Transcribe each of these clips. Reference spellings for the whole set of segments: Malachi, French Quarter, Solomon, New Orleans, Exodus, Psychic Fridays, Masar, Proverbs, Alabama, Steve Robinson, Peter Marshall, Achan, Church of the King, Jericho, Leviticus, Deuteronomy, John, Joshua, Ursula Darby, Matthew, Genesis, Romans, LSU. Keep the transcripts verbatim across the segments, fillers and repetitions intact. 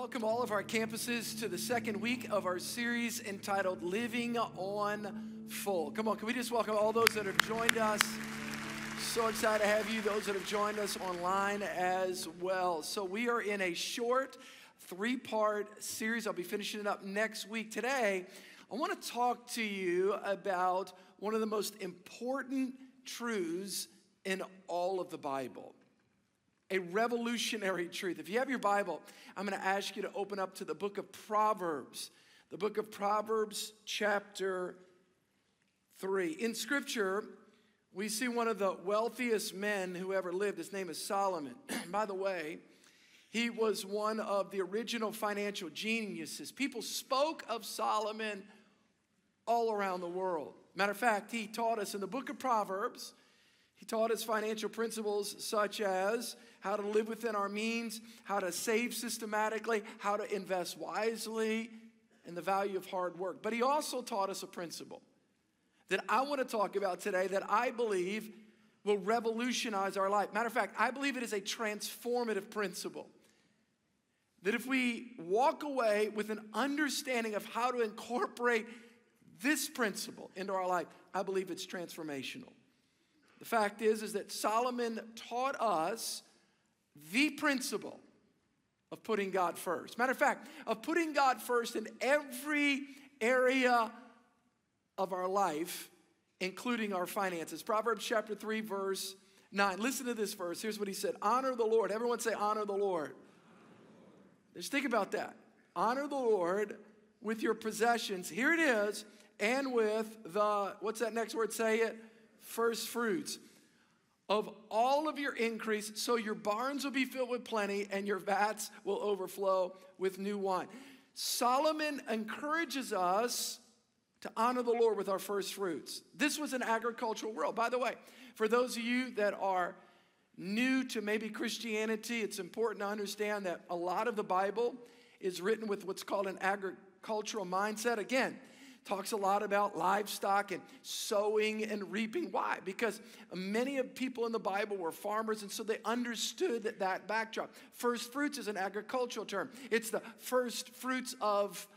welcome all of our campuses to the second week of our series entitled Living on Full. Come on, can we just welcome all those that have joined us? So excited to have you, those that have joined us online as well. So we are in a short three-part series. I'll be finishing it up next week. Today, I want to talk to you about one of the most important truths in all of the Bible. A revolutionary truth. If you have your Bible, I'm going to ask you to open up to the book of Proverbs. The book of Proverbs chapter three. In Scripture, we see one of the wealthiest men who ever lived. His name is Solomon. By the way, he was one of the original financial geniuses. People spoke of Solomon all around the world. Matter of fact, he taught us in the book of Proverbs, he taught us financial principles such as how to live within our means, how to save systematically, how to invest wisely, and the value of hard work. But he also taught us a principle that I want to talk about today that I believe will revolutionize our life. Matter of fact, I believe it is a transformative principle. That if we walk away with an understanding of how to incorporate this principle into our life, I believe it's transformational. The fact is, is that Solomon taught us the principle of putting God first. Matter of fact, of putting God first in every area of our life, including our finances. Proverbs chapter three, verse nine. Listen to this verse. Here's what he said. Honor the Lord. Everyone say, honor the Lord. Honor the Lord. Just think about that. Honor the Lord with your possessions. Here it is. And with the, what's that next word? Say it. First fruits of all of your increase, so your barns will be filled with plenty and your vats will overflow with new wine. Solomon encourages us to honor the Lord with our first fruits. This was an agricultural world. By the way, for those of you that are new to maybe Christianity, it's important to understand that a lot of the Bible is written with what's called an agricultural mindset. Again, talks a lot about livestock and sowing and reaping. Why? Because many of people in the Bible were farmers, and so they understood that, that backdrop. First fruits is an agricultural term. It's the first fruits of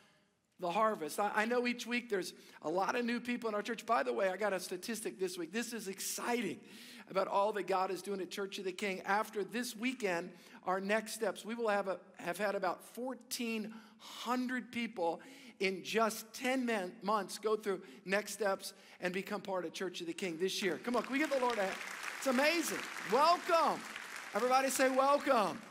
the harvest. I, I know each week there's a lot of new people in our church. By the way, I got a statistic this week. This is exciting about all that God is doing at Church of the King. After this weekend, our next steps, we will have, a, have had about fourteen hundred people in just ten months go through next steps and become part of Church of the King this year. Come on, can we give the Lord a hand? It's amazing. Welcome. Everybody say welcome.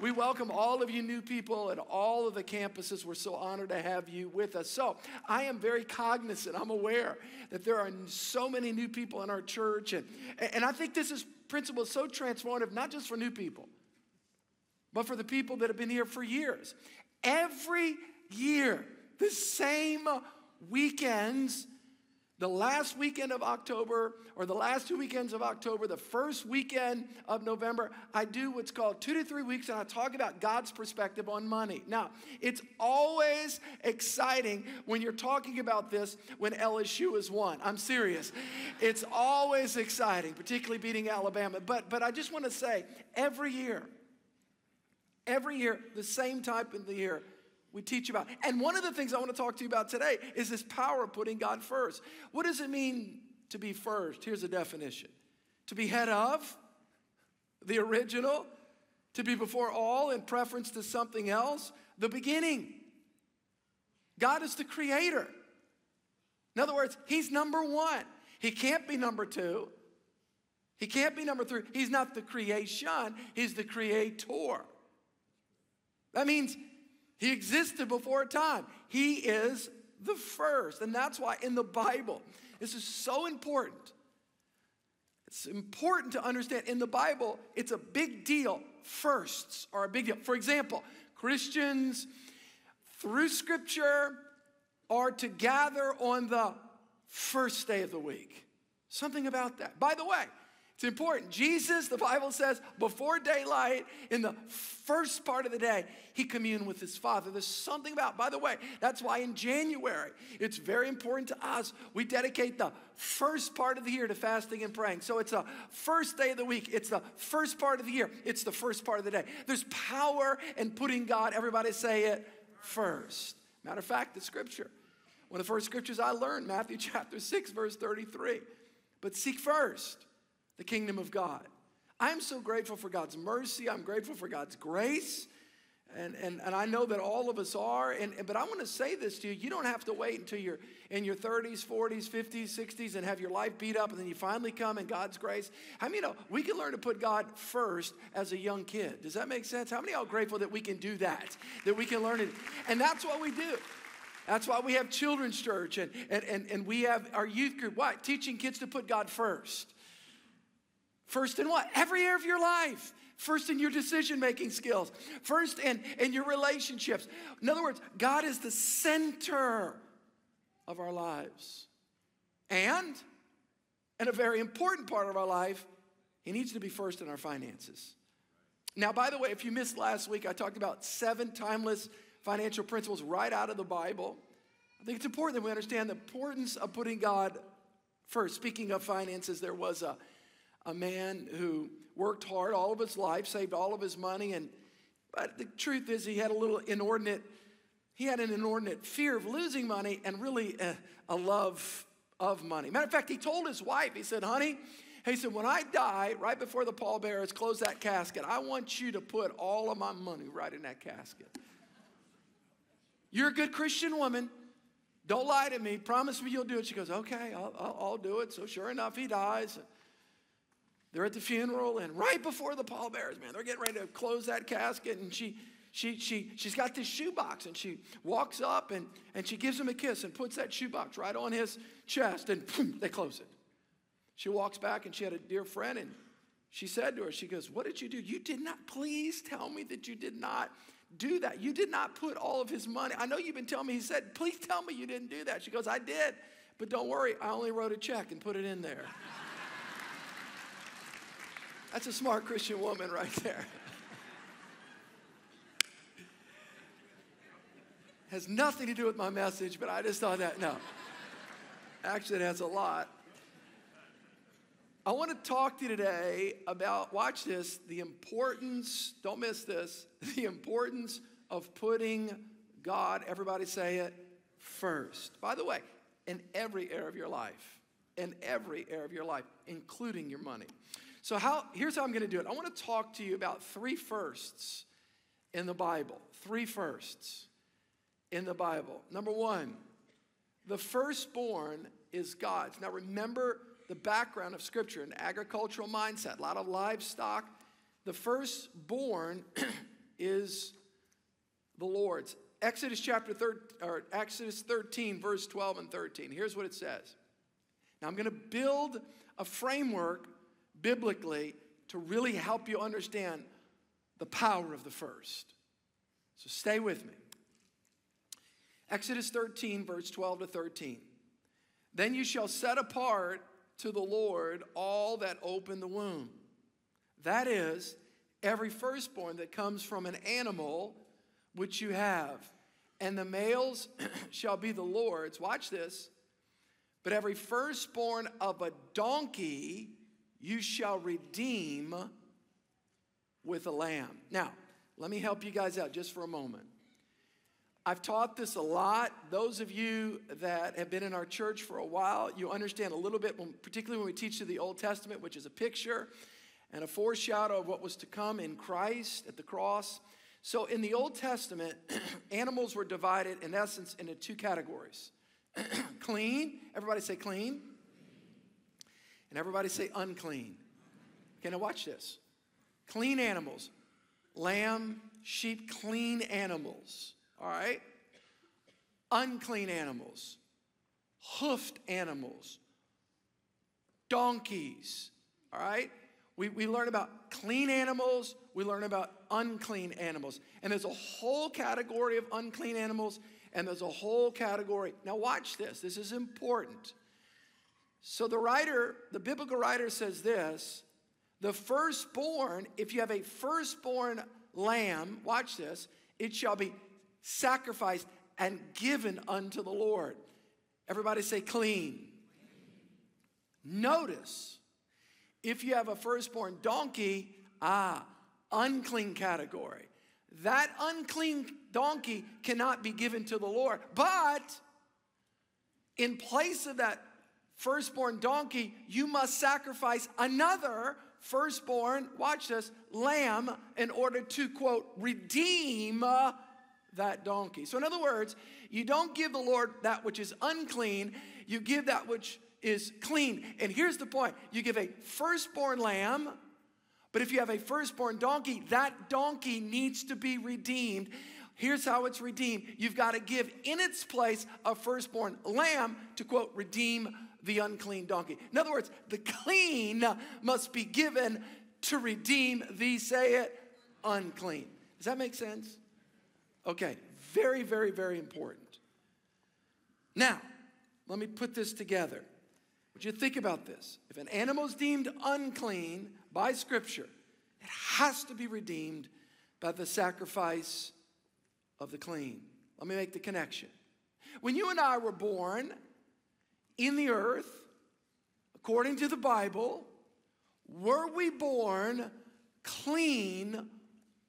We welcome all of you new people at all of the campuses. We're so honored to have you with us. So I am very cognizant. I'm aware that there are so many new people in our church. And, and I think this is principle is so transformative, not just for new people, but for the people that have been here for years. Every year, the same weekends, the last weekend of October, or the last two weekends of October, the first weekend of November, I do what's called two to three weeks, and I talk about God's perspective on money. Now, it's always exciting when you're talking about this when L S U is won. I'm serious. It's always exciting, particularly beating Alabama. But, but I just want to say, every year, every year, the same type in the year, we teach about. And one of the things I want to talk to you about today is this power of putting God first. What does it mean to be first? Here's a definition. To be head of the original, to be before all in preference to something else, the beginning. God is the creator. In other words, he's number one. He can't be number two. He can't be number three. He's not the creation. He's the creator. That means he existed before time. He is the first. And that's why in the Bible, this is so important. It's important to understand in the Bible, it's a big deal. Firsts are a big deal. For example, Christians through Scripture are to gather on the first day of the week. Something about that. By the way, It's important. Jesus, the Bible says, before daylight, in the first part of the day, he communed with his Father. There's something about, by the way, that's why in January, it's very important to us. We dedicate the first part of the year to fasting and praying. So it's the first day of the week. It's the first part of the year. It's the first part of the day. There's power in putting God, everybody say it, first. Matter of fact, the scripture. One of the first scriptures I learned, Matthew chapter six, verse thirty-three. But seek first the kingdom of God. I'm so grateful for God's mercy. I'm grateful for God's grace. And, and, and I know that all of us are. And, and, but I want to say this to you. You don't have to wait until you're in your thirties, forties, fifties, sixties and have your life beat up and then you finally come in God's grace. How many of you know we can learn to put God first as a young kid? Does that make sense? How many of y'all are grateful that we can do that? That we can learn it? And that's what we do. That's why we have children's church and, and, and, and we have our youth group. Why? Teaching kids to put God first. First in what? Every area of your life. First in your decision-making skills. First in, in your relationships. In other words, God is the center of our lives. And, and a very important part of our life, he needs to be first in our finances. Now, by the way, if you missed last week, I talked about seven timeless financial principles right out of the Bible. I think it's important that we understand the importance of putting God first. Speaking of finances, there was a A man who worked hard all of his life, saved all of his money, and but the truth is he had a little inordinate, he had an inordinate fear of losing money and really a, a love of money. Matter of fact, he told his wife, he said, honey, he said, when I die, right before the pallbearers close that casket, I want you to put all of my money right in that casket. You're a good Christian woman. Don't lie to me. Promise me you'll do it. She goes, okay, I'll, I'll, I'll do it. So sure enough, he dies. They're at the funeral, and right before the pallbearers, man, they're getting ready to close that casket, and she, she, she, she's got this shoebox, and she walks up, and, and she gives him a kiss and puts that shoebox right on his chest, and boom, they close it. She walks back, and she had a dear friend, and she said to her, she goes, what did you do? You did not, please tell me that you did not do that. You did not put all of his money. I know you've been telling me. He said, please tell me you didn't do that. She goes, I did, but don't worry. I only wrote a check and put it in there. That's a smart Christian woman right there. Has nothing to do with my message, but I just thought that, no. Actually, it has a lot. I want to talk to you today about, watch this, the importance, don't miss this, the importance of putting God, everybody say it, first. By the way, in every area of your life, in every area of your life, including your money. So how, here's how I'm going to do it. I want to talk to you about three firsts in the Bible. Three firsts in the Bible. Number one, the firstborn is God's. Now remember the background of Scripture, an agricultural mindset, a lot of livestock. The firstborn is the Lord's. Exodus chapter thirteen, or Exodus thirteen, verse twelve and thirteen. Here's what it says. Now I'm going to build a framework biblically to really help you understand the power of the first. So stay with me. Exodus thirteen, verse twelve to thirteen. Then you shall set apart to the Lord all that open the womb. That is, every firstborn that comes from an animal which you have. And the males shall be the Lord's. Watch this. But every firstborn of a donkey you shall redeem with a lamb. Now, let me help you guys out just for a moment. I've taught this a lot. Those of you that have been in our church for a while, you understand a little bit, when, particularly when we teach you the Old Testament, which is a picture and a foreshadow of what was to come in Christ at the cross. So in the Old Testament, animals were divided, in essence, into two categories. Clean. Everybody say clean. And everybody say unclean. Okay, now watch this. Clean animals. Lamb, sheep, clean animals. All right? Unclean animals. Hoofed animals. Donkeys. All right? We, we learn about clean animals. We learn about unclean animals. And there's a whole category of unclean animals. And there's a whole category. Now watch this. This is important. So the writer, the biblical writer says this, the firstborn, if you have a firstborn lamb, watch this, it shall be sacrificed and given unto the Lord. Everybody say clean. Clean. Notice, if you have a firstborn donkey, ah, unclean category. That unclean donkey cannot be given to the Lord. But in place of that firstborn donkey, you must sacrifice another firstborn, watch this, lamb in order to, quote, redeem uh, that donkey. So in other words, you don't give the Lord that which is unclean, you give that which is clean. And here's the point. You give a firstborn lamb, but if you have a firstborn donkey, that donkey needs to be redeemed. Here's how it's redeemed. You've got to give in its place a firstborn lamb to, quote, redeem the unclean donkey. In other words, the clean must be given to redeem the, say it, unclean. Does that make sense? Okay, very, very, very important. Now, let me put this together. Would you think about this? If an animal is deemed unclean by Scripture, it has to be redeemed by the sacrifice of the clean. Let me make the connection. When you and I were born in the earth, according to the Bible, were we born clean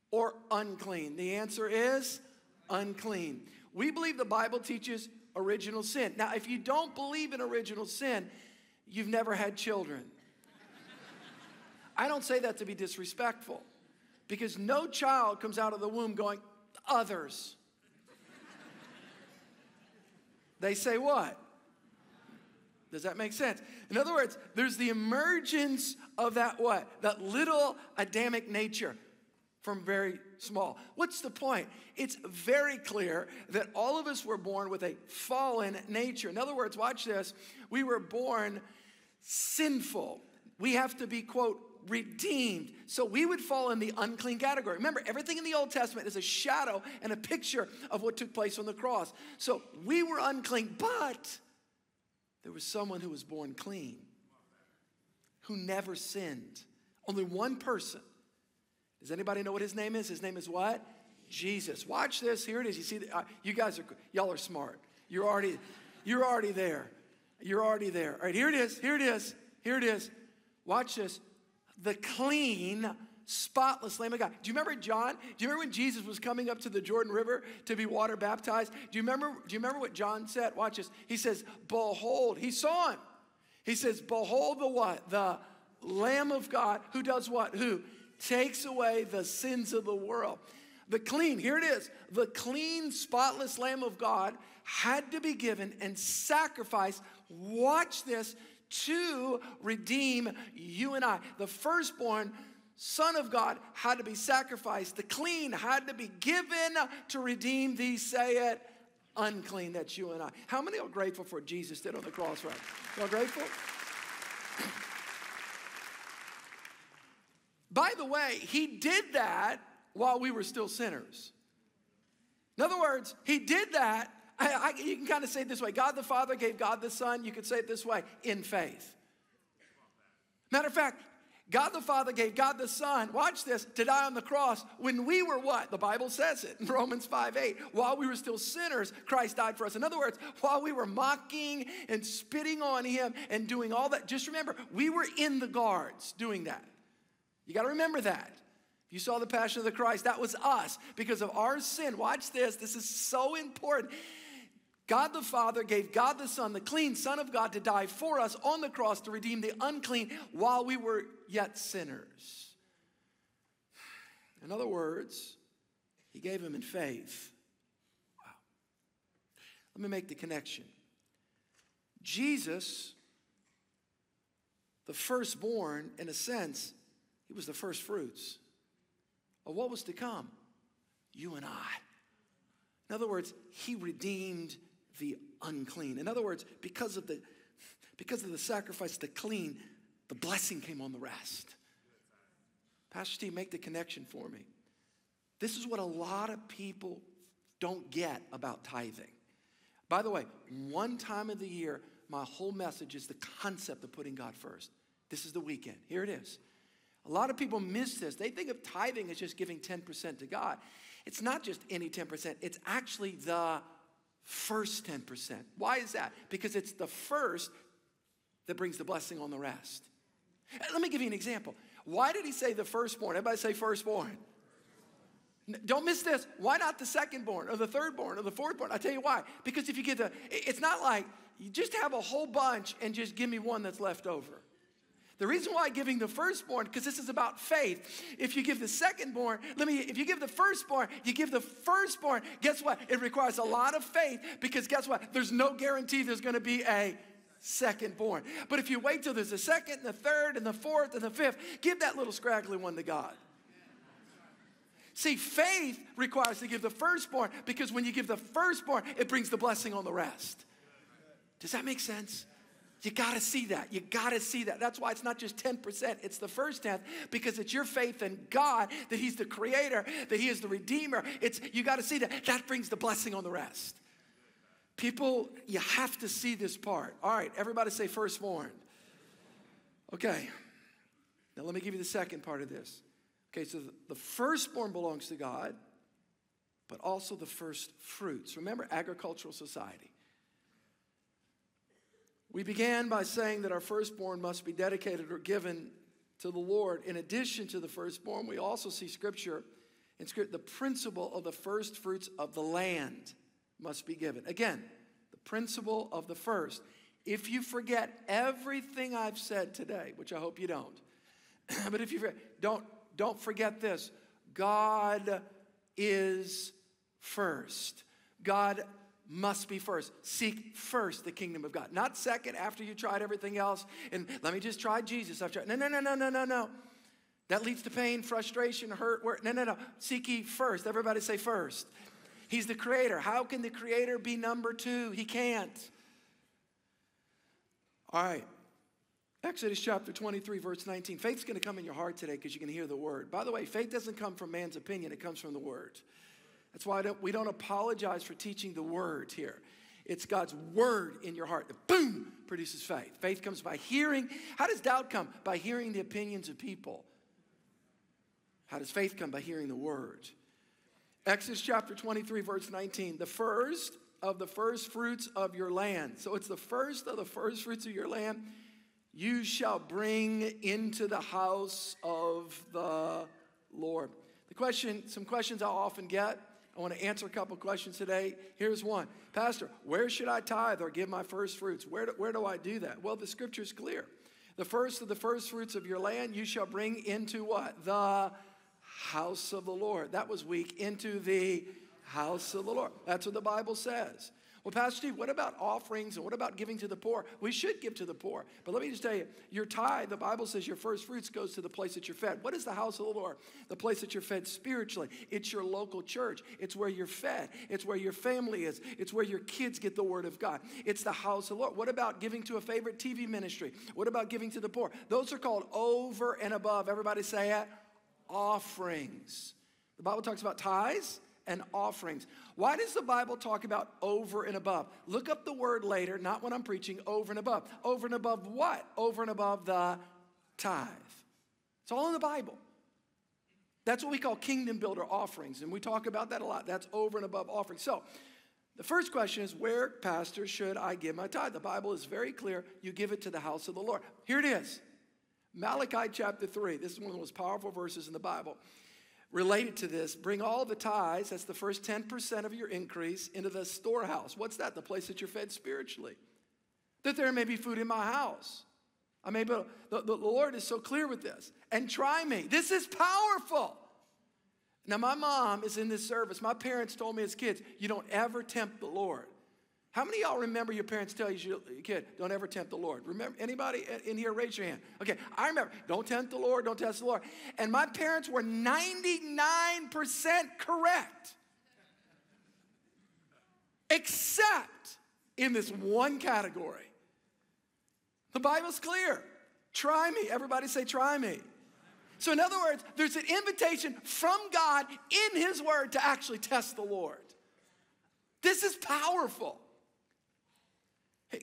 or unclean? The answer is unclean. We believe the Bible teaches original sin. Now, if you don't believe in original sin, you've never had children. I don't say that to be disrespectful, because no child comes out of the womb going, others. They say what? Does that make sense? In other words, there's the emergence of that what? That little Adamic nature from very small. What's the point? It's very clear that all of us were born with a fallen nature. In other words, watch this. We were born sinful. We have to be, quote, redeemed. So we would fall in the unclean category. Remember, everything in the Old Testament is a shadow and a picture of what took place on the cross. So we were unclean, but there was someone who was born clean, who never sinned. Only one person. Does anybody know what his name is? His name is what? Jesus. Watch this. Here it is. You see, uh, you guys are, y'all are smart. You're already, you're already there. You're already there. All right, here it is. Here it is. Here it is. Watch this. The clean, spotless Lamb of God. Do you remember John? Do you remember when Jesus was coming up to the Jordan River to be water baptized? Do you remember, do you remember what John said? Watch this. He says, behold. He saw him. He says, behold the what? The Lamb of God who does what? Who? Takes away the sins of the world. The clean, here it is. The clean, spotless Lamb of God had to be given and sacrificed. Watch this. To redeem you and I. The firstborn Son of God had to be sacrificed. The clean had to be given to redeem the, say it, unclean. That's you and I. How many are grateful for what Jesus did on the cross, right? Y'all grateful? By the way, he did that while we were still sinners. In other words, he did that. I, I, you can kind of say it this way. God the Father gave God the Son. You could say it this way, in faith. Matter of fact, God the Father gave God the Son, watch this, to die on the cross when we were what? The Bible says it in Romans five eight. While we were still sinners, Christ died for us. In other words, while we were mocking and spitting on him and doing all that, just remember, we were in the guards doing that. You got to remember that. You saw the Passion of the Christ. That was us because of our sin. Watch this. This is so important. God the Father gave God the Son, the clean Son of God, to die for us on the cross to redeem the unclean while we were yet sinners. In other words, he gave him in faith. Wow. Let me make the connection. Jesus, the firstborn, in a sense, he was the first fruits of what was to come, you and I. In other words, he redeemed the unclean. In other words, because of the, because of the sacrifice, the clean, the blessing came on the rest. Pastor Steve, make the connection for me. This is what a lot of people don't get about tithing. By the way, one time of the year, my whole message is the concept of putting God first. This is the weekend. Here it is. A lot of people miss this. They think of tithing as just giving ten percent to God. It's not just any ten percent. It's actually the first ten percent. Why is that? Because it's the first that brings the blessing on the rest. Let me give you an example. Why did he say the firstborn? Everybody say firstborn. Don't miss this. Why not the secondborn or the thirdborn or the fourthborn? I'll tell you why. Because if you get the, it's not like you just have a whole bunch and just give me one that's left over. The reason why giving the firstborn, because this is about faith. If you give the secondborn, let me, if you give the firstborn, you give the firstborn, guess what? It requires a lot of faith because guess what? There's no guarantee there's going to be a second born. But if you wait till there's a second and the third and the fourth and the fifth, give that little scraggly one to God. See, faith requires to give the firstborn because when you give the firstborn, it brings the blessing on the rest. Does that make sense? You got to see that. You got to see that. That's why it's not just ten percent. It's the first tenth because it's your faith in God that he's the creator, that he is the redeemer. It's, you got to see that. That brings the blessing on the rest. People, you have to see this part. All right, everybody say firstborn. Okay, now let me give you the second part of this. Okay, so the firstborn belongs to God, but also the first fruits. Remember, agricultural society. We began by saying that our firstborn must be dedicated or given to the Lord. In addition to the firstborn, we also see Scripture, in Scripture, the principle of the first fruits of the land must be given. Again, the principle of the first. If you forget everything I've said today, which I hope you don't, but if you forget, don't, don't forget this. God is first. God must be first. Seek first the kingdom of God. Not second after you tried everything else and let me just try Jesus. I've tried. No, no, no, no, no, no, no. That leads to pain, frustration, hurt. Work. No, no, no. Seek ye first. Everybody say first. He's the creator. How can the creator be number two? He can't. All right. Exodus chapter twenty-three, verse nineteen. Faith's going to come in your heart today because you can hear the word. By the way, faith doesn't come from man's opinion. It comes from the word. That's why I don't, we don't apologize for teaching the word here. It's God's word in your heart that, boom, produces faith. Faith comes by hearing. How does doubt come? By hearing the opinions of people. How does faith come? By hearing the word. Exodus chapter twenty-three, verse nineteen, the first of the first fruits of your land. So it's the first of the first fruits of your land. You shall bring into the house of the Lord. The question, some questions I often get. I want to answer a couple questions today. Here's one. Pastor, where should I tithe or give my first fruits? Where do, where do I do that? Well, the scripture is clear. The first of the first fruits of your land, you shall bring into what? The house of the Lord. That was weak. Into the house of the Lord. That's what the Bible says. Well, Pastor Steve, what about offerings and what about giving to the poor? We should give to the poor. But let me just tell you, your tithe, the Bible says your first fruits goes to the place that you're fed. What is the house of the Lord? The place that you're fed spiritually. It's your local church. It's where you're fed. It's where your family is. It's where your kids get the word of God. It's the house of the Lord. What about giving to a favorite T V ministry? What about giving to the poor? Those are called over and above. Everybody say it. Offerings. The Bible talks about tithes and offerings. Why does the Bible talk about over and above? Look up the word later, not when I'm preaching, over and above. Over and above what? Over and above the tithe. It's all in the Bible. That's what we call kingdom builder offerings, and we talk about that a lot. That's over and above offerings. So the first question is, where, Pastor, should I give my tithe? The Bible is very clear. You give it to the house of the Lord. Here it is. Malachi chapter three, this is one of the most powerful verses in the Bible. Related to this, bring all the tithes, that's the first ten percent of your increase, into the storehouse. What's that? The place that you're fed spiritually. That there may be food in my house. I mean, but the, the Lord is so clear with this. And try me. This is powerful. Now, my mom is in this service. My parents told me as kids, you don't ever tempt the Lord. How many of y'all remember your parents tell you as your kid, don't ever tempt the Lord? Remember, anybody in here, raise your hand. Okay, I remember, don't tempt the Lord, don't test the Lord. And my parents were ninety-nine percent correct. Except in this one category. The Bible's clear. Try me. Everybody say, try me. So in other words, there's an invitation from God in his word to actually test the Lord. This is powerful.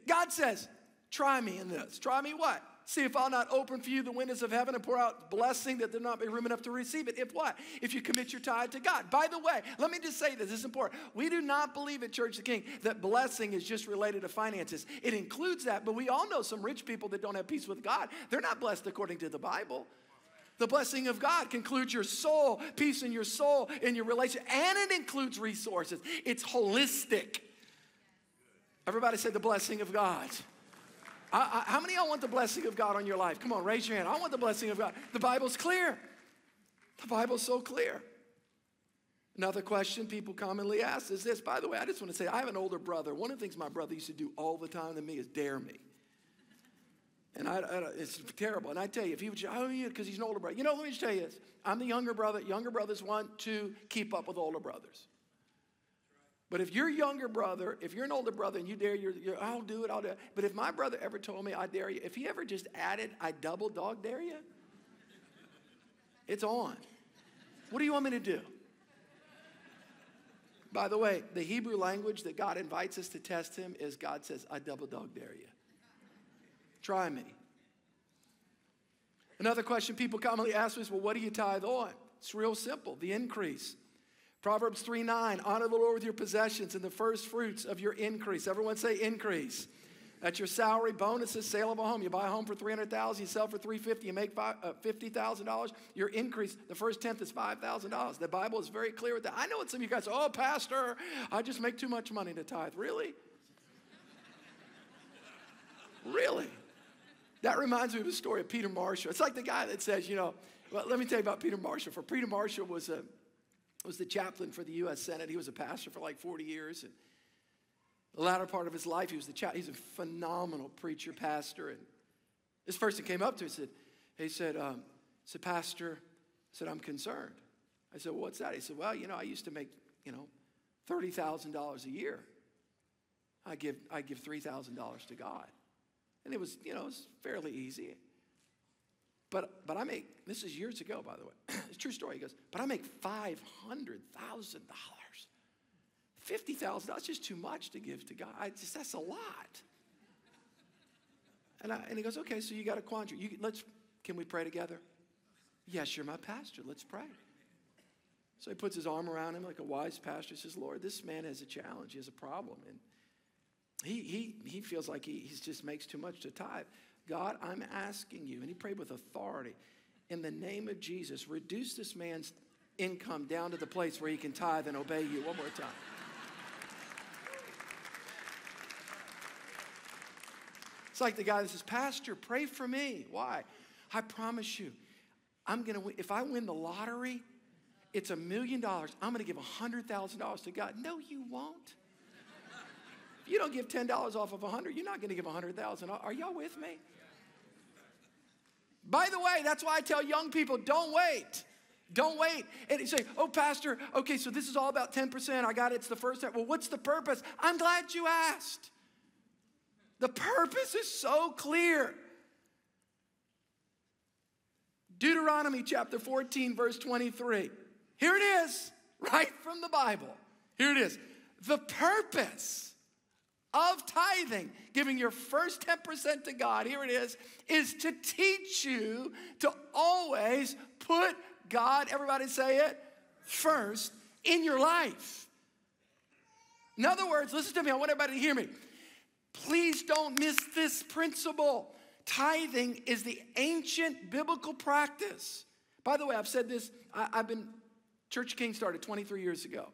God says, try me in this. Try me what? See if I'll not open for you the windows of heaven and pour out blessing that there'll not be room enough to receive it. If what? If you commit your tithe to God. By the way, let me just say this. This is important. We do not believe at Church of the King that blessing is just related to finances. It includes that, but we all know some rich people that don't have peace with God. They're not blessed according to the Bible. The blessing of God concludes your soul, peace in your soul, in your relationship, and it includes resources. It's holistic. Everybody say the blessing of God. I, I, how many of y'all want the blessing of God on your life? Come on, raise your hand. I want the blessing of God. The Bible's clear. The Bible's so clear. Another question people commonly ask is this. By the way, I just want to say, I have an older brother. One of the things my brother used to do all the time to me is dare me. And I, I, it's terrible. And I tell you, if he would, oh, yeah, because he's an older brother. You know, let me just tell you this. I'm the younger brother. Younger brothers want to keep up with older brothers. But if your younger brother, if you're an older brother and you dare, you're, you're, I'll do it, I'll do it. But if my brother ever told me I dare you, if he ever just added, I double dog dare you, it's on. What do you want me to do? By the way, the Hebrew language that God invites us to test him is God says, I double dog dare you. Try me. Another question people commonly ask is, well, what do you tithe on? It's real simple, the increase. Proverbs three nine, honor the Lord with your possessions and the first fruits of your increase. Everyone say increase. That's your salary, bonuses, sale of a home. You buy a home for three hundred thousand dollars, you sell for three hundred fifty thousand dollars, you make fifty thousand dollars. Your increase, the first tenth is five thousand dollars. The Bible is very clear with that. I know what some of you guys say, oh, pastor, I just make too much money to tithe. Really? Really? That reminds me of a story of Peter Marshall. It's like the guy that says, you know, well, let me tell you about Peter Marshall. For Peter Marshall was a was the chaplain for the U S Senate. He was a pastor for like forty years. And the latter part of his life, he was the chaplain. He's a phenomenal preacher, pastor. And this person came up to him and said, he said, um, said, Pastor, I said, I'm concerned. I said, well, what's that? He said, well, you know, I used to make, you know, thirty thousand dollars a year. I give, I give three thousand dollars to God. And it was, you know, it was fairly easy. But, but I make, this is years ago, by the way. It's a true story. He goes, but I make five hundred thousand dollars. fifty thousand dollars, that's just too much to give to God. I just, that's a lot. And, I, and he goes, okay, so you got a quandary. You, let's, can we pray together? Yes, you're my pastor. Let's pray. So he puts his arm around him like a wise pastor. He says, Lord, this man has a challenge. He has a problem. And he, he, he feels like he he's just makes too much to tithe. God, I'm asking you, and he prayed with authority, in the name of Jesus, reduce this man's income down to the place where he can tithe and obey you. One more time. It's like the guy that says, Pastor, pray for me. Why? I promise you, I'm gonna win. If I win the lottery, it's a million dollars. I'm gonna give one hundred thousand dollars to God. No, you won't. If you don't give ten dollars off of one hundred, you're not gonna give one hundred thousand dollars. Are y'all with me? By the way, that's why I tell young people, don't wait. Don't wait. And you say, oh, Pastor, okay, so this is all about ten percent. I got it. It's the first time. Well, what's the purpose? I'm glad you asked. The purpose is so clear. Deuteronomy chapter fourteen, verse twenty-three. Here it is, right from the Bible. Here it is. The purpose of tithing, giving your first ten percent to God, here it is, is to teach you to always put God, everybody say it, first in your life. In other words, listen to me, I want everybody to hear me. Please don't miss this principle. Tithing is the ancient biblical practice. By the way, I've said this, I, I've been, Church of the King started twenty-three years ago.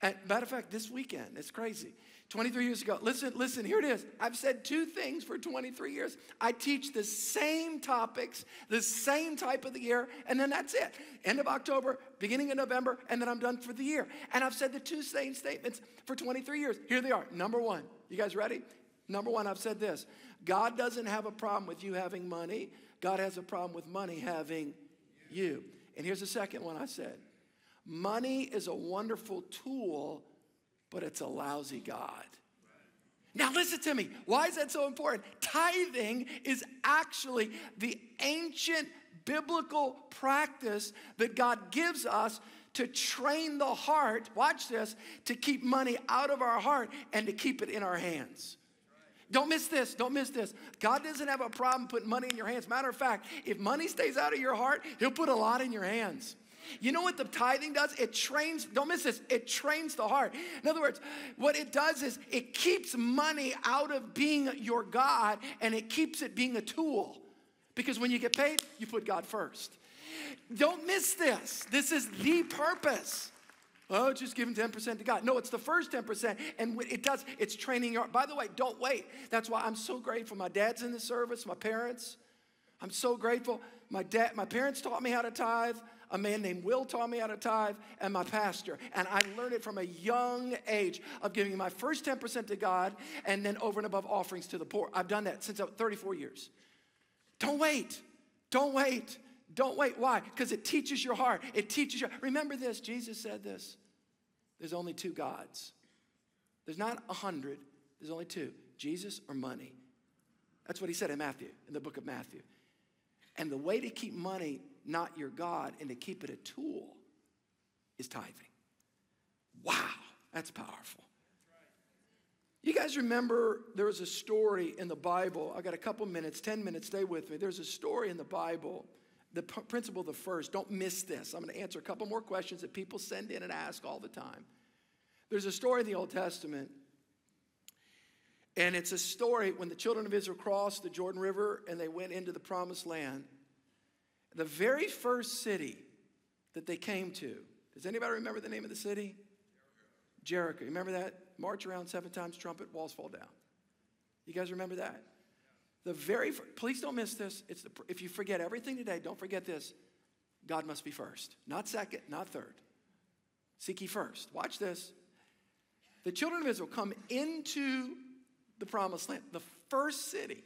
And matter of fact, this weekend, it's crazy. twenty-three years ago, listen, listen, here it is. I've said two things for twenty-three years. I teach the same topics, the same type of the year, and then that's it. End of October, beginning of November, and then I'm done for the year. And I've said the two same statements for twenty-three years. Here they are. Number one, you guys ready? Number one, I've said this. God doesn't have a problem with you having money. God has a problem with money having you. And here's the second one I said. Money is a wonderful tool, but it's a lousy God. Now listen to me. Why is that so important? Tithing is actually the ancient biblical practice that God gives us to train the heart, watch this, to keep money out of our heart and to keep it in our hands. Don't miss this. Don't miss this. God doesn't have a problem putting money in your hands. Matter of fact, if money stays out of your heart, he'll put a lot in your hands. You know what the tithing does? It trains, don't miss this, it trains the heart. In other words, what it does is it keeps money out of being your God, and it keeps it being a tool. Because when you get paid, you put God first. Don't miss this. This is the purpose. Oh, just giving ten percent to God. No, it's the first ten percent, and what it does, it's training your heart. By the way, don't wait. That's why I'm so grateful. My dad's in the service, my parents. I'm so grateful. My dad, my parents taught me how to tithe. A man named Will taught me how to tithe, and my pastor. And I learned it from a young age of giving my first ten percent to God and then over and above offerings to the poor. I've done that since I was thirty-four years. Don't wait. Don't wait. Don't wait. Why? Because it teaches your heart. It teaches your... Remember this. Jesus said this. There's only two gods. There's not a hundred. There's only two. Jesus or money. That's what he said in Matthew, in the book of Matthew. And the way to keep money not your God and to keep it a tool is tithing. Wow, that's powerful. You guys remember there was a story in the Bible. I got a couple minutes, ten minutes, stay with me. There's a story in the Bible, the principle of the first. Don't miss this. I'm going to answer a couple more questions that people send in and ask all the time. There's a story in the Old Testament, and it's a story when the children of Israel crossed the Jordan River and they went into the Promised Land. The very first city that they came to, does anybody remember the name of the city? Jericho. Jericho. Remember that? March around seven times, trumpet, walls fall down. You guys remember that? The very first, please don't miss this. It's the, if you forget everything today, don't forget this. God must be first, not second, not third. Seek ye first. Watch this. The children of Israel come into the Promised Land, the first city.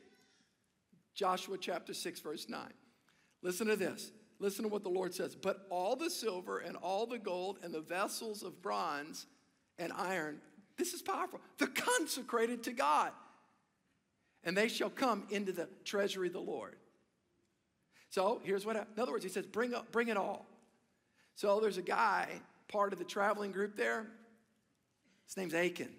Joshua chapter six, verse nine. Listen to this. Listen to what the Lord says. But all the silver and all the gold and the vessels of bronze and iron, this is powerful, they're consecrated to God. And they shall come into the treasury of the Lord. So here's what happened. In other words, he says, bring, up, bring it all. So there's a guy, part of the traveling group there. His name's Achan.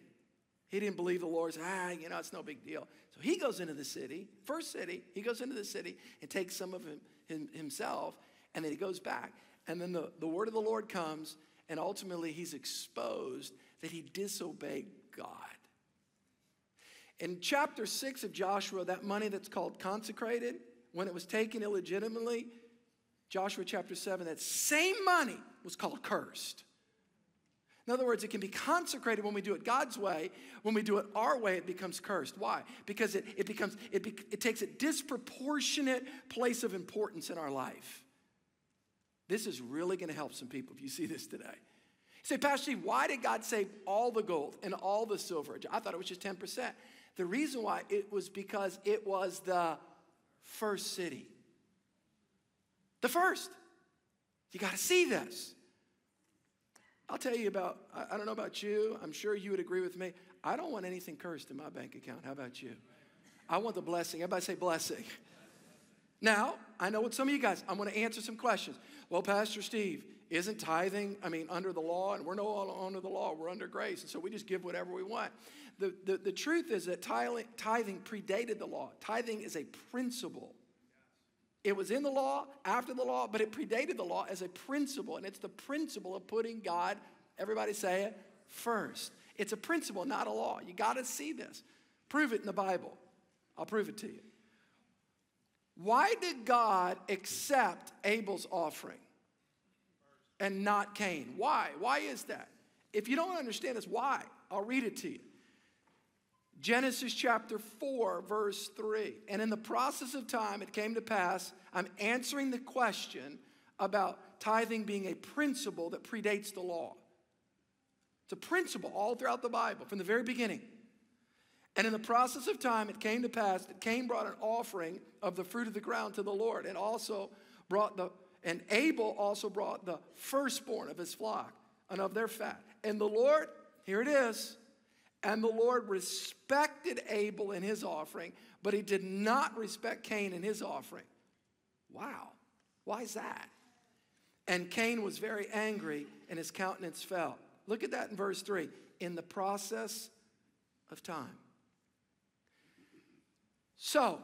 He didn't believe the Lord. He said, ah, you know, it's no big deal. So he goes into the city, first city. He goes into the city and takes some of him, him, himself, and then he goes back. And then the, the word of the Lord comes, and ultimately he's exposed that he disobeyed God. In chapter six of Joshua, that money that's called consecrated, when it was taken illegitimately, Joshua chapter seven, that same money was called cursed. In other words, it can be consecrated when we do it God's way. When we do it our way, it becomes cursed. Why? Because it, it, becomes, it, be, it takes a disproportionate place of importance in our life. This is really going to help some people if you see this today. You say, Pastor Steve, why did God save all the gold and all the silver? I thought it was just ten percent. The reason why, it was because it was the first city. The first. You got to see this. I'll tell you about, I don't know about you. I'm sure you would agree with me. I don't want anything cursed in my bank account. How about you? I want the blessing. Everybody say blessing. Now, I know what some of you guys, I'm going to answer some questions. Well, Pastor Steve, isn't tithing, I mean, under the law? And we're no under the law. We're under grace. And so we just give whatever we want. The, the, the truth is that tithing predated the law. Tithing is a principle. It was in the law, after the law, but it predated the law as a principle. And it's the principle of putting God, everybody say it, first. It's a principle, not a law. You got to see this. Prove it in the Bible. I'll prove it to you. Why did God accept Abel's offering and not Cain? Why? Why is that? If you don't understand this, why? I'll read it to you. Genesis chapter four, verse three. And in the process of time, it came to pass, I'm answering the question about tithing being a principle that predates the law. It's a principle all throughout the Bible, from the very beginning. And in the process of time, it came to pass that Cain brought an offering of the fruit of the ground to the Lord, and also brought the, and Abel also brought the firstborn of his flock and of their fat. And the Lord, here it is, and the Lord respected Abel in his offering, but he did not respect Cain in his offering. Wow. Why is that? And Cain was very angry, and his countenance fell. Look at that in verse three. In the process of time. So,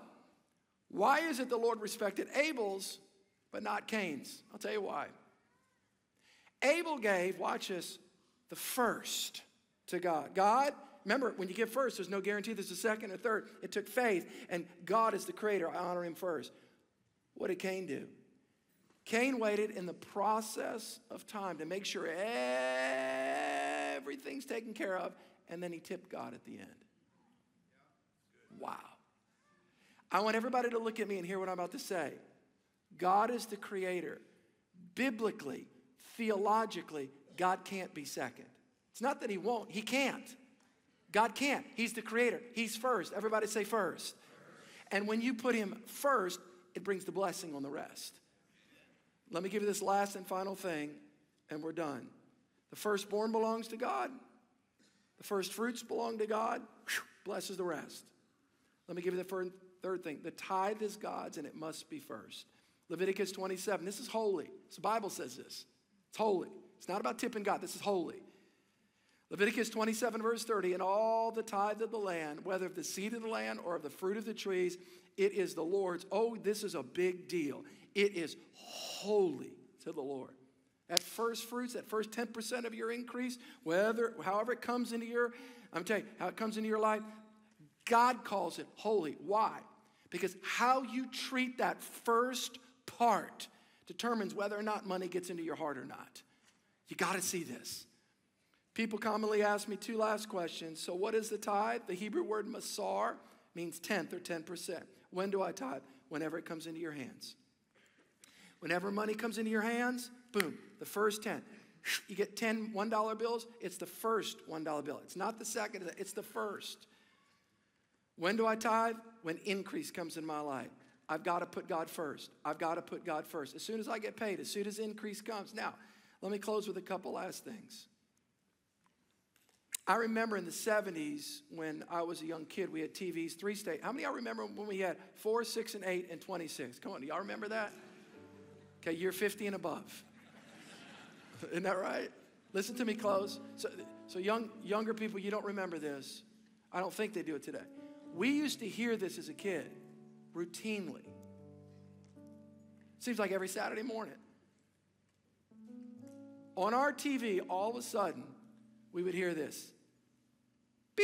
why is it the Lord respected Abel's but not Cain's? I'll tell you why. Abel gave, watch this, the first to God. God, remember, when you give first, there's no guarantee there's a second or third. It took faith, and God is the creator. I honor him first. What did Cain do? Cain waited in the process of time to make sure everything's taken care of, and then he tipped God at the end. Wow. I want everybody to look at me and hear what I'm about to say. God is the creator. Biblically, theologically, God can't be second. It's not that he won't. He can't. God can't. He's the creator. He's first. Everybody say first. And when you put him first, it brings the blessing on the rest. Let me give you this last and final thing, and we're done. The firstborn belongs to God. The first fruits belong to God. Blesses the rest. Let me give you the third thing. The tithe is God's, and it must be first. Leviticus twenty-seven. This is holy. The Bible says this. It's holy. It's not about tipping God. This is holy. Leviticus twenty-seven, verse thirty, and all the tithe of the land, whether of the seed of the land or of the fruit of the trees, it is the Lord's. Oh, this is a big deal. It is holy to the Lord. That first fruits, that first ten percent of your increase, whether, however it comes into your, I'm telling you, how it comes into your life, God calls it holy. Why? Because how you treat that first part determines whether or not money gets into your heart or not. You got to see this. People commonly ask me two last questions. So what is the tithe? The Hebrew word masar means tenth or ten percent. When do I tithe? Whenever it comes into your hands. Whenever money comes into your hands, boom, the first ten. You get ten one dollar bills, it's the first one dollar bill. It's not the second, it's the first. When do I tithe? When increase comes in my life. I've got to put God first. I've got to put God first. As soon as I get paid, as soon as increase comes. Now, let me close with a couple last things. I remember in the seventies when I was a young kid, we had T Vs, three state. How many of y'all remember when we had four, six, and eight, and twenty-six? Come on, do y'all remember that? Okay, you're fifty and above. Isn't that right? Listen to me close. So, so young, younger people, you don't remember this. I don't think they do it today. We used to hear this as a kid routinely. Seems like every Saturday morning. On our T V, all of a sudden, we would hear this. Beep.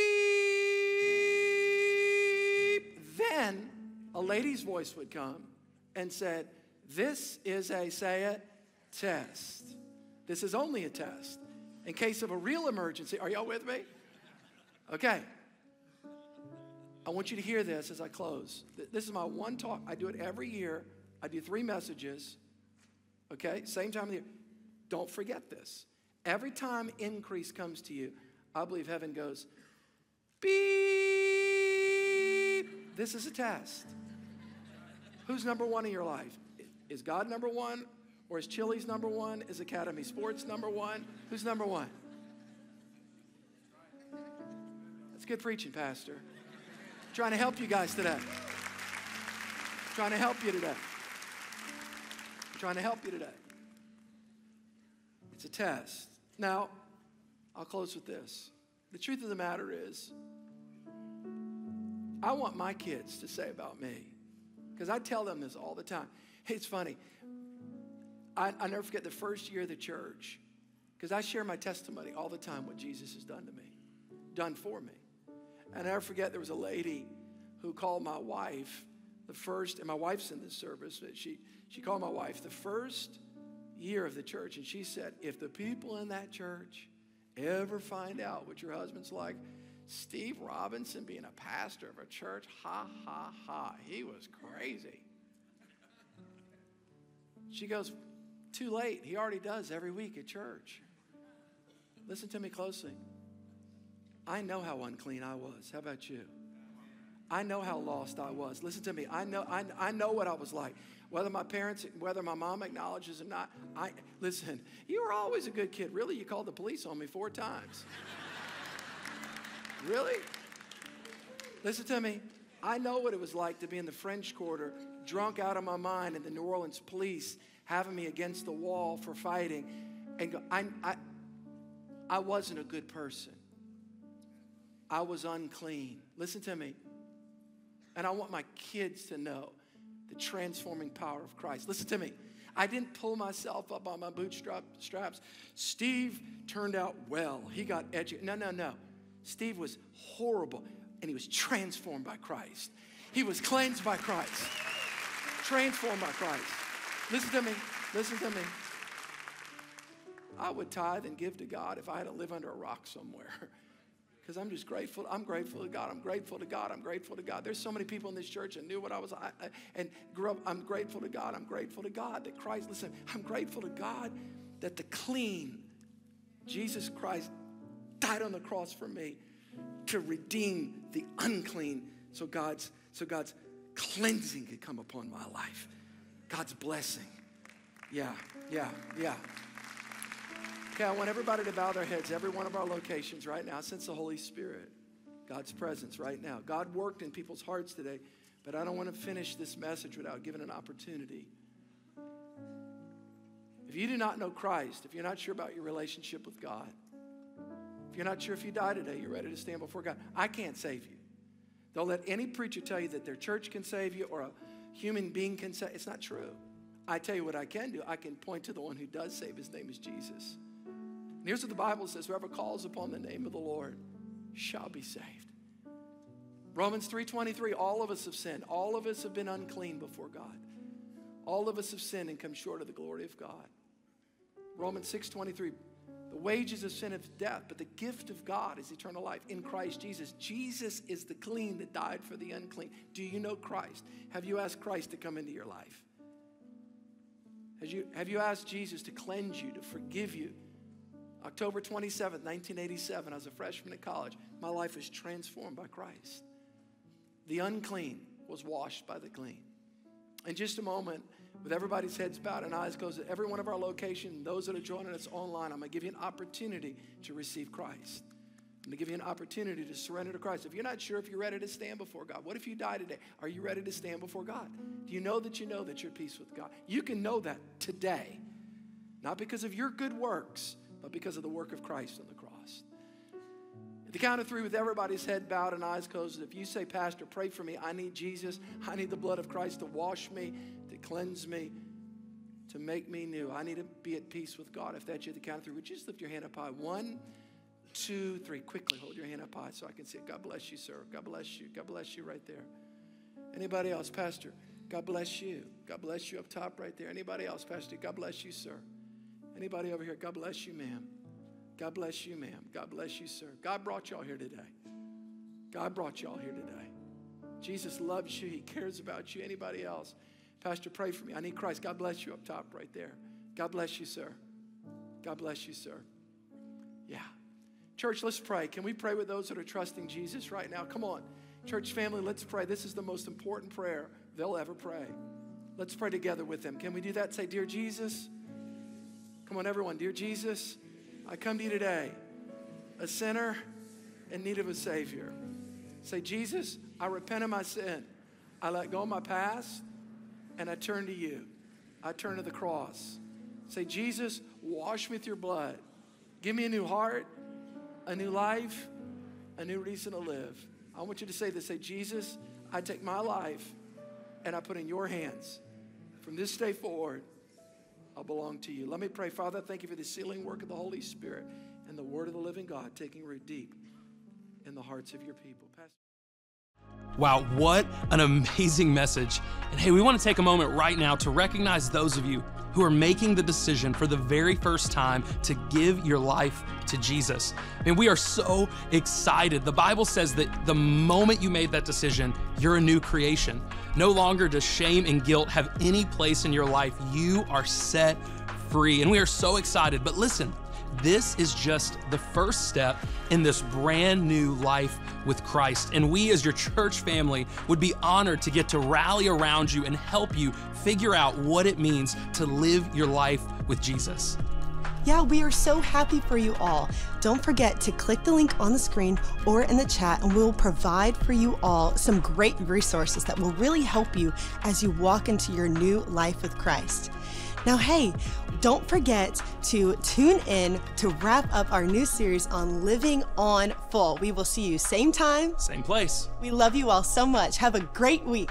Then a lady's voice would come and said, this is a, say it, test. This is only a test. In case of a real emergency, are y'all with me? Okay. I want you to hear this as I close. This is my one talk. I do it every year. I do three messages. Okay, same time of the year. Don't forget this. Every time increase comes to you, I believe heaven goes, beep. This is a test. Who's number one in your life? Is God number one? Or is Chili's number one? Is Academy Sports number one? Who's number one? That's good preaching, Pastor. I'm trying to help you guys today. I'm trying to help you today. I'm trying to help you today. It's a test. Now, I'll close with this. The truth of the matter is, I want my kids to say about me, because I tell them this all the time. It's funny. I, I never forget the first year of the church, because I share my testimony all the time, what Jesus has done to me, done for me. And I never forget there was a lady who called my wife the first, and my wife's in this service, but she, she called my wife the first year of the church, and she said, if the people in that church ever find out what your husband's like, Steve Robinson being a pastor of a church, ha, ha, ha, he was crazy. She goes, too late. He already does every week at church. Listen to me closely. I know how unclean I was. How about you? I know how lost I was. Listen to me. I know, I, I know what I was like. Whether my parents, whether my mom acknowledges or not, I, listen, you were always a good kid. Really, you called the police on me four times. Really? Listen to me. I know what it was like to be in the French Quarter, drunk out of my mind, and the New Orleans police having me against the wall for fighting. And go, I, I, I wasn't a good person. I was unclean. Listen to me. And I want my kids to know the transforming power of Christ. Listen to me. I didn't pull myself up on my bootstraps. Steve turned out well. He got educated. No, no, no. Steve was horrible, and he was transformed by Christ. He was cleansed by Christ. Transformed by Christ. Listen to me. Listen to me. I would tithe and give to God if I had to live under a rock somewhere. Because I'm just grateful. I'm grateful to God. I'm grateful to God. I'm grateful to God. There's so many people in this church that knew what I was I, I, and grew up. I'm grateful to God. I'm grateful to God that Christ, listen, I'm grateful to God that the clean Jesus Christ died on the cross for me to redeem the unclean so God's, so God's cleansing could come upon my life. God's blessing. Yeah, yeah, yeah. Okay, I want everybody to bow their heads, every one of our locations right now. Sense the Holy Spirit, God's presence right now. God worked in people's hearts today, but I don't want to finish this message without giving an opportunity. If you do not know Christ, if you're not sure about your relationship with God, if you're not sure if you die today, you're ready to stand before God, I can't save you. Don't let any preacher tell you that their church can save you or a human being can save you. It's not true. I tell you what I can do. I can point to the one who does save. His name is Jesus. And here's what the Bible says. Whoever calls upon the name of the Lord shall be saved. Romans three twenty-three, all of us have sinned. All of us have been unclean before God. All of us have sinned and come short of the glory of God. Romans six twenty-three, the wages of sin is death, but the gift of God is eternal life in Christ Jesus. Jesus is the clean that died for the unclean. Do you know Christ? Have you asked Christ to come into your life? Have you, have you asked Jesus to cleanse you, to forgive you? October twenty-seventh, nineteen eighty-seven, I was a freshman at college. My life was transformed by Christ. The unclean was washed by the clean. In just a moment, with everybody's heads bowed and eyes closed, at every one of our locations, those that are joining us online, I'm going to give you an opportunity to receive Christ. I'm going to give you an opportunity to surrender to Christ. If you're not sure if you're ready to stand before God, what if you die today? Are you ready to stand before God? Do you know that you know that you're at peace with God? You can know that today, not because of your good works, but because of the work of Christ on the cross. At the count of three, with everybody's head bowed and eyes closed, if you say, Pastor, pray for me, I need Jesus, I need the blood of Christ to wash me, to cleanse me, to make me new, I need to be at peace with God. If that's you, at the count of three, would you just lift your hand up high? One, two, three. Quickly hold your hand up high so I can see it. God bless you, sir. God bless you. God bless you right there. Anybody else? Pastor, God bless you. God bless you up top right there. Anybody else? Pastor, God bless you, sir. Anybody over here? God bless you, ma'am. God bless you, ma'am. God bless you, sir. God brought y'all here today. God brought y'all here today. Jesus loves you. He cares about you. Anybody else? Pastor, pray for me. I need Christ. God bless you up top right there. God bless you, sir. God bless you, sir. Yeah. Church, let's pray. Can we pray with those that are trusting Jesus right now? Come on. Church family, let's pray. This is the most important prayer they'll ever pray. Let's pray together with them. Can we do that? Say, Dear Jesus. Come on, everyone. Dear Jesus, I come to you today, a sinner in need of a Savior. Say, Jesus, I repent of my sin. I let go of my past, and I turn to you. I turn to the cross. Say, Jesus, wash me with your blood. Give me a new heart, a new life, a new reason to live. I want you to say this. Say, Jesus, I take my life, and I put in your hands. From this day forward, I belong to you. Let me pray. Father, thank you for the sealing work of the Holy Spirit and the word of the living God taking root deep in the hearts of your people. Pastor. Wow, what an amazing message. And hey, we want to take a moment right now to recognize those of you who are making the decision for the very first time to give your life to Jesus. And we are so excited. The Bible says that the moment you made that decision, you're a new creation. No longer does shame and guilt have any place in your life. You are set free, and we are so excited. But listen, this is just the first step in this brand new life with Christ. And we as your church family would be honored to get to rally around you and help you figure out what it means to live your life with Jesus. Yeah, we are so happy for you all. Don't forget to click the link on the screen or in the chat, and we'll provide for you all some great resources that will really help you as you walk into your new life with Christ. Now, hey, don't forget to tune in to wrap up our new series on Living on Full. We will see you same time, same place. We love you all so much. Have a great week.